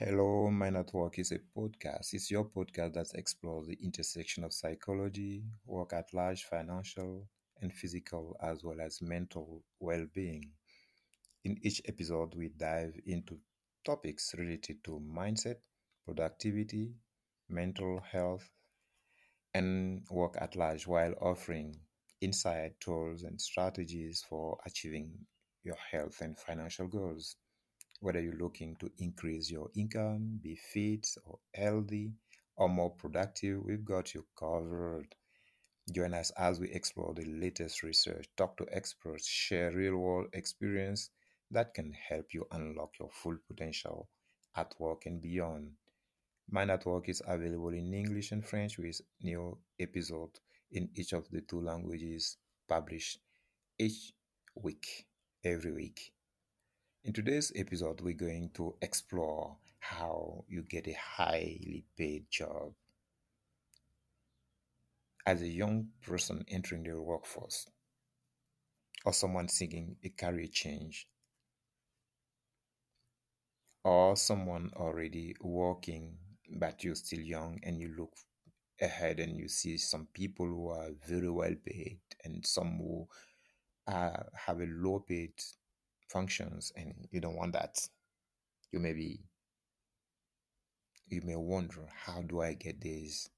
Hello, Mind at Work is a podcast. It's your podcast that explores the intersection of psychology, work at large, financial and physical, as well as mental well-being. In each episode, we dive into topics related to mindset, productivity, mental health, and work at large, while offering insight, tools, and strategies for achieving your health and financial goals. Whether you're looking to increase your income, be fit or healthy, or more productive, we've got you covered. Join us as we explore the latest research, talk to experts, share real world experience that can help you unlock your full potential at work and beyond. Mind at Work is available in English and French, with new episodes in each of the two languages published each week, every week. In today's episode, we're going to explore how you get a highly paid job. As a young person entering the workforce, or someone seeking a career change, or someone already working but you're still young and you look ahead and you see some people who are very well paid and some who have a low paid functions, and you don't want that. You may wonder, how do I get this?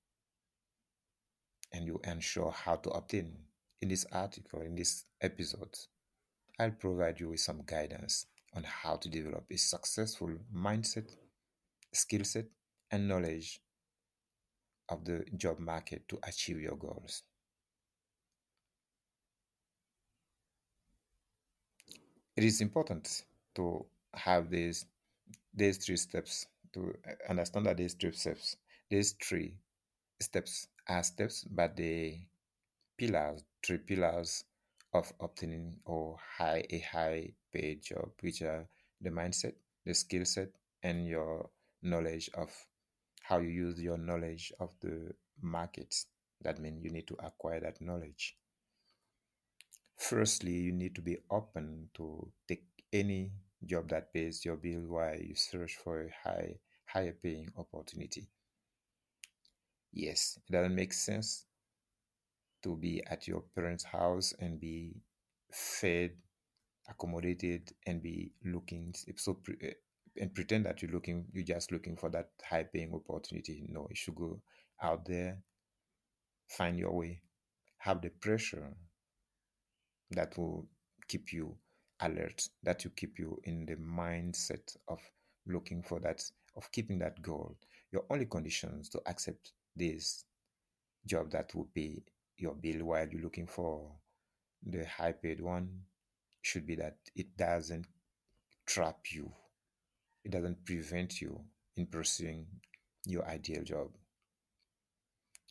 And you aren't sure how to obtain. In this article, in this episode, I'll provide you with some guidance on how to develop a successful mindset, skill set, and knowledge of the job market to achieve your goals. It is important to have these three steps, to understand that these three steps are steps, but the three pillars of obtaining a high paid job, which are the mindset, the skill set, and your knowledge of how you use your knowledge of the market. That means you need to acquire that knowledge. Firstly, you need to be open to take any job that pays your bill while you search for a higher paying opportunity. Yes, it doesn't make sense to be at your parents' house and be fed, accommodated, and be looking and pretend that you're just looking for that high paying opportunity. No, you should go out there, find your way, have the pressure that will keep you alert, that will keep you in the mindset of looking for that, of keeping that goal. Your only conditions to accept this job that will pay your bill while you're looking for the high paid one should be that it doesn't trap you. It doesn't prevent you in pursuing your ideal job.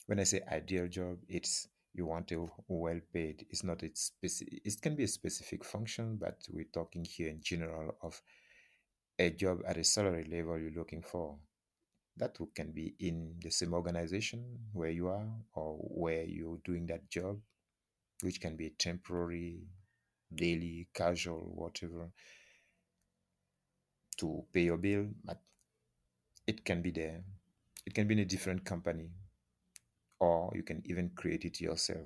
When I say ideal job, it's you want a well-paid. It's not a specific. It can be a specific function, but we're talking here in general of a job at a salary level you're looking for. That can be in the same organization where you are or where you're doing that job, which can be temporary, daily, casual, whatever, to pay your bill. But it can be there. It can be in a different company, or you can even create it yourself.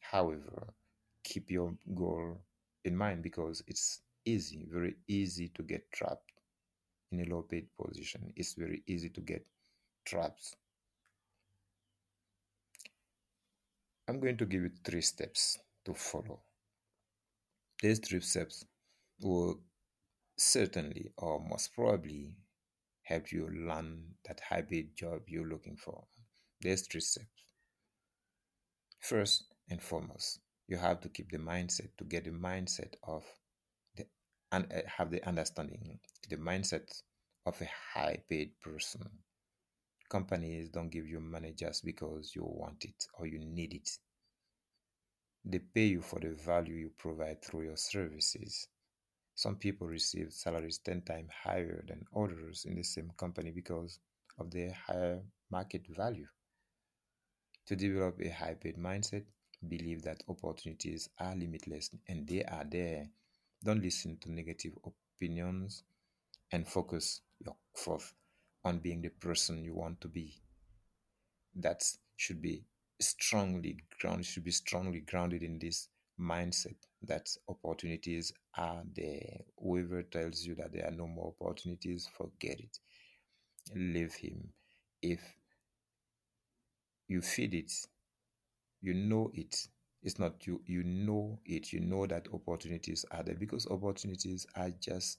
However, keep your goal in mind, because it's easy, very easy to get trapped in a low-paid position. It's very easy to get trapped. I'm going to give you three steps to follow. These three steps will certainly or most probably help you land that high-paid job you're looking for. There's three steps. First and foremost, you have to keep the mindset, to get the mindset of, and have the understanding, the mindset of a high-paid person. Companies don't give you money just because you want it or you need it. They pay you for the value you provide through your services. Some people receive salaries 10 times higher than others in the same company because of their higher market value. To develop a high-paid mindset, believe that opportunities are limitless and they are there. Don't listen to negative opinions and focus your on being the person you want to be. That should be strongly grounded, in this mindset that opportunities are there. Whoever tells you that there are no more opportunities, forget it. Leave him. If you feel it, you know it. It's not you, you know it. You know that opportunities are there, because opportunities are just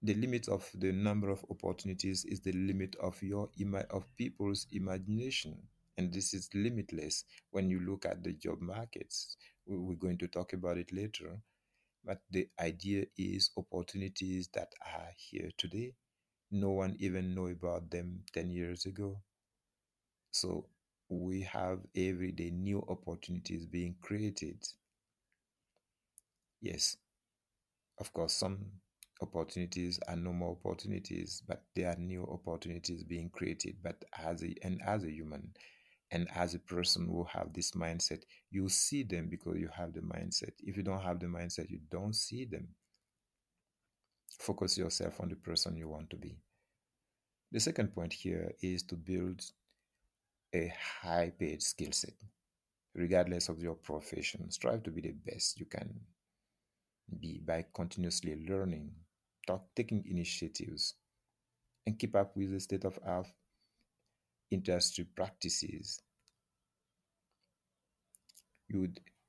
the limit of the number of opportunities is the limit of your of people's imagination. And this is limitless when you look at the job markets. We're going to talk about it later. But the idea is opportunities that are here today. No one even knew about them 10 years ago. So we have every day new opportunities being created. Yes, of course, some opportunities are no more opportunities, but there are new opportunities being created. But as a human, and as a person who have this mindset, you see them because you have the mindset. If you don't have the mindset, you don't see them. Focus yourself on the person you want to be. The second point here is to build a high-paid skill set. Regardless of your profession, strive to be the best you can be by continuously learning, taking initiatives, and keep up with the state of art industry practices.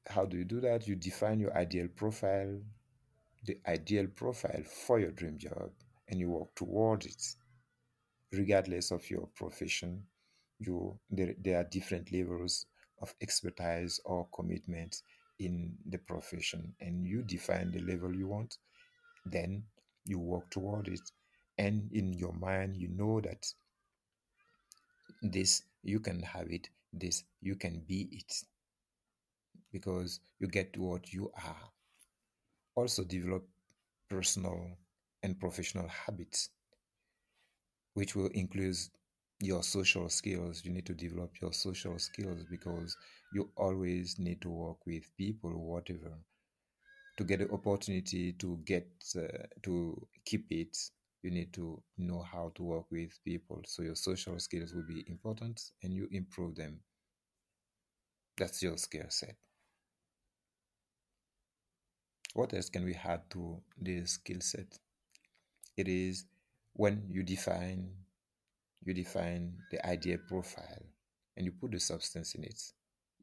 How do you do that? You define your ideal profile, the ideal profile for your dream job, and you work toward it. Regardless of your profession, there are different levels of expertise or commitment in the profession, and you define the level you want, then you work toward it. And in your mind, you know that this, you can have it, this, you can be it, because you get what you are. Also develop personal and professional habits, which will include your social skills. You need to develop your social skills because you always need to work with people, whatever. To get the opportunity to keep it, you need to know how to work with people. So your social skills will be important, and you improve them. That's your skill set. What else can we add to this skill set? It is when you define the idea profile and you put the substance in it,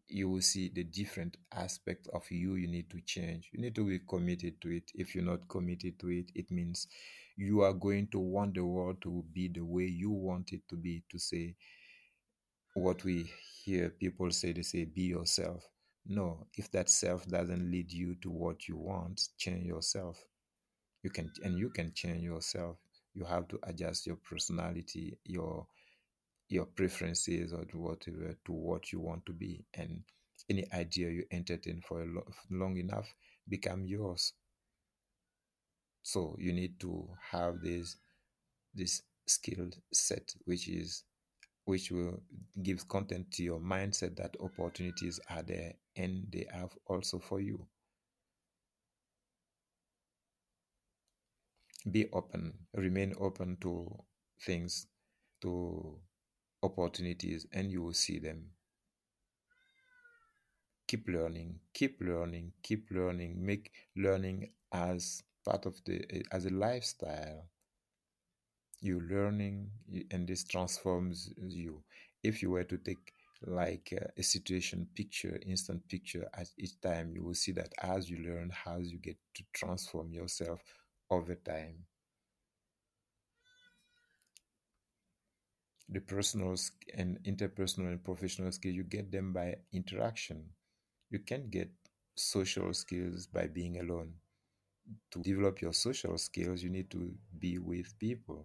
you will see the different aspects of you need to change. You need to be committed to it. If you're not committed to it, it means you are going to want the world to be the way you want it to be, to say what we hear people say. They say, be yourself. No, if that self doesn't lead you to what you want, change yourself. You can change yourself. You have to adjust your personality, your preferences or whatever to what you want to be. And any idea you entertain for long enough become yours. So you need to have this skill set, which will give content to your mindset that opportunities are there and they are also for you. Be open, remain open to things, to opportunities, and you will see them. Keep learning. Make learning as part of as a lifestyle. You're learning, and this transforms you. If you were to take like a situation picture, instant picture at each time, you will see that as you learn, how you get to transform yourself over time. The personal and interpersonal and professional skills, you get them by interaction. You can't get social skills by being alone. To develop your social skills, you need to be with people.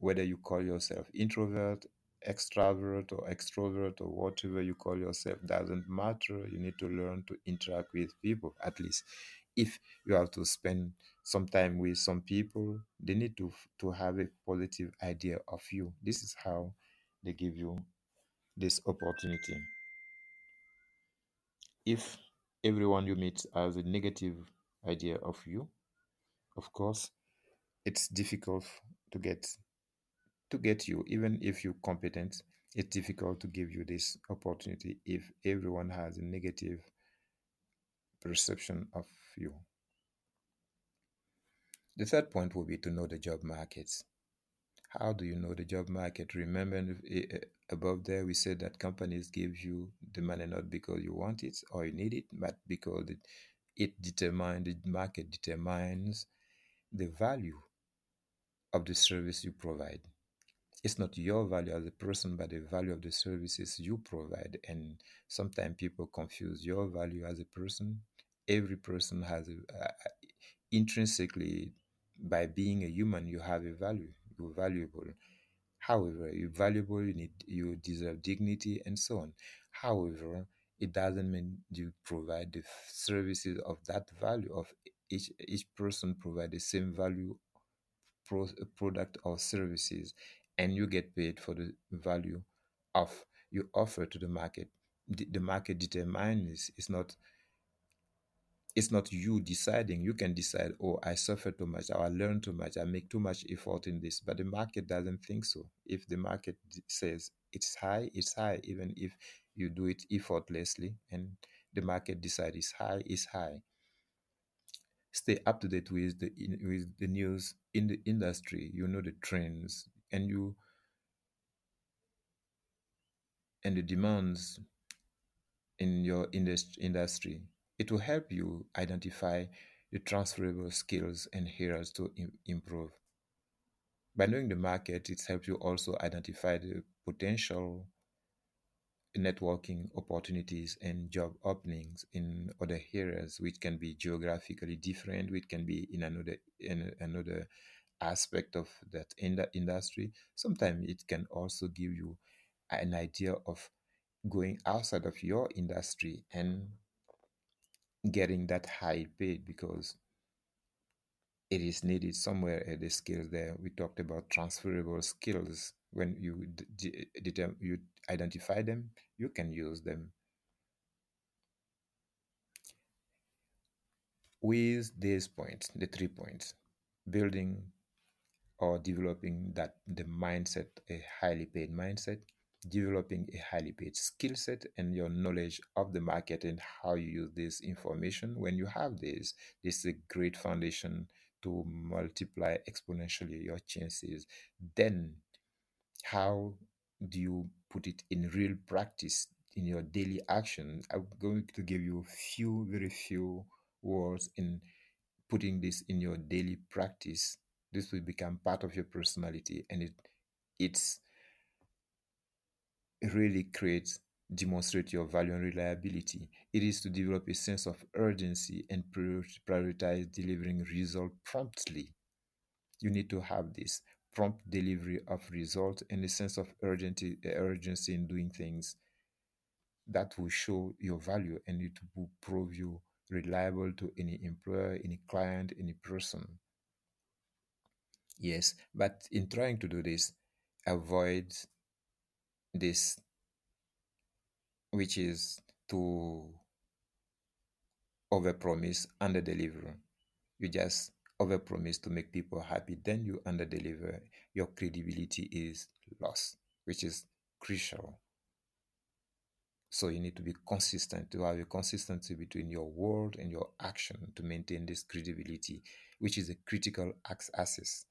Whether you call yourself introvert, extrovert, or extrovert, or whatever you call yourself, doesn't matter. You need to learn to interact with people. At least if you have to spend some time with some people, they need to have a positive idea of you. This is how they give you this opportunity. If everyone you meet has a negative idea of you, of course, it's difficult to get you, even if you're competent. It's difficult to give you this opportunity if everyone has a negative perception of you. The third point will be to know the job markets. How do you know the job market? Remember, above there we said that companies give you the money not because you want it or you need it, but because the market determines the value of the service you provide. It's not your value as a person, but the value of the services you provide. And sometimes people confuse your value as a person. Every person has intrinsically, by being a human, you have a value. You're valuable. However, you're valuable, you deserve dignity, and so on. However, it doesn't mean you provide the services of that value. Of each person provide the same value, product or services, and you get paid for the value of you offer to the market. The market determines. It's not you deciding. You can decide, oh, I suffer too much, or I learn too much, I make too much effort in this. But the market doesn't think so. If the market says it's high, even if you do it effortlessly, and the market decides it's high. Stay up to date with the news in the industry. You know the trends and the demands in your industry. It will help you identify the transferable skills and areas to improve. By knowing the market, it helps you also identify the potential networking opportunities and job openings in other areas, which can be geographically different, which can be in another aspect of that industry. Sometimes it can also give you an idea of going outside of your industry and getting that high paid because it is needed somewhere at the skills there. We talked about transferable skills. When you identify them, you can use them. With these points, the 3 points, building or developing the mindset, a highly paid mindset, developing a highly paid skill set, and your knowledge of the market and how you use this information. When you have this is a great foundation to multiply exponentially your chances. Then, how do you put it in real practice in your daily action? I'm going to give you very few words in putting this in your daily practice. This will become part of your personality, and it really demonstrates your value and reliability. It is to develop a sense of urgency and prioritize delivering results promptly. You need to have this prompt delivery of results and a sense of urgency in doing things. That will show your value, and it will prove you reliable to any employer, any client, any person. Yes, but in trying to do this, avoid this, which is to overpromise, underdeliver. You just overpromise to make people happy, then you underdeliver. Your credibility is lost, which is crucial. So you need to be consistent, to have a consistency between your word and your action to maintain this credibility, which is a critical access.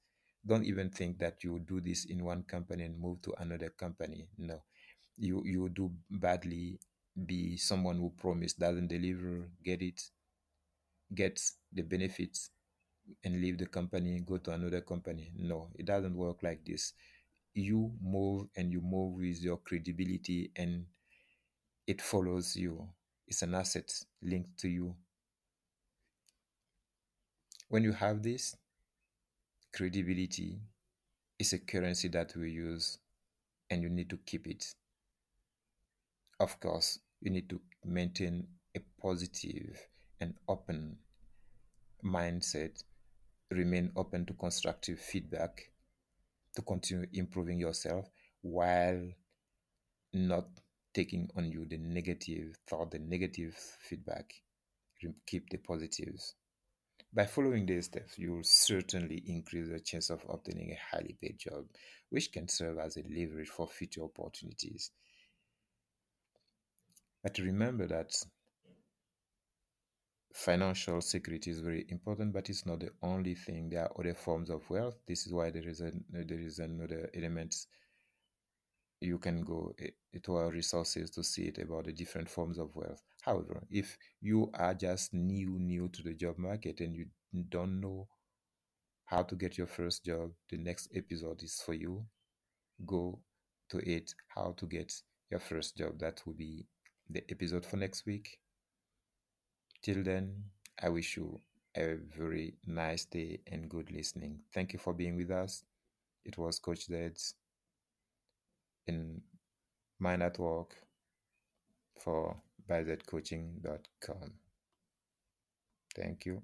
Don't even think that you will do this in one company and move to another company. No, you do badly. Be someone who promised, doesn't deliver, gets the benefits, and leave the company and go to another company. No, it doesn't work like this. You move with your credibility, and it follows you. It's an asset linked to you. When you have this, credibility is a currency that we use, and you need to keep it. Of course, you need to maintain a positive and open mindset, remain open to constructive feedback, to continue improving yourself while not taking on you the negative thought, the negative feedback. Keep the positives. By following these steps, you will certainly increase your chance of obtaining a highly paid job, which can serve as a leverage for future opportunities. But remember that financial security is very important, but it's not the only thing. There are other forms of wealth. This is why there is another element. You can go to our resources to see it about the different forms of wealth. However, if you are just new to the job market and you don't know how to get your first job, the next episode is for you. Go to it, how to get your first job. That will be the episode for next week. Till then, I wish you a very nice day and good listening. Thank you for being with us. It was Coach Zeds in Mind at Work for byzcoaching.com. Thank you.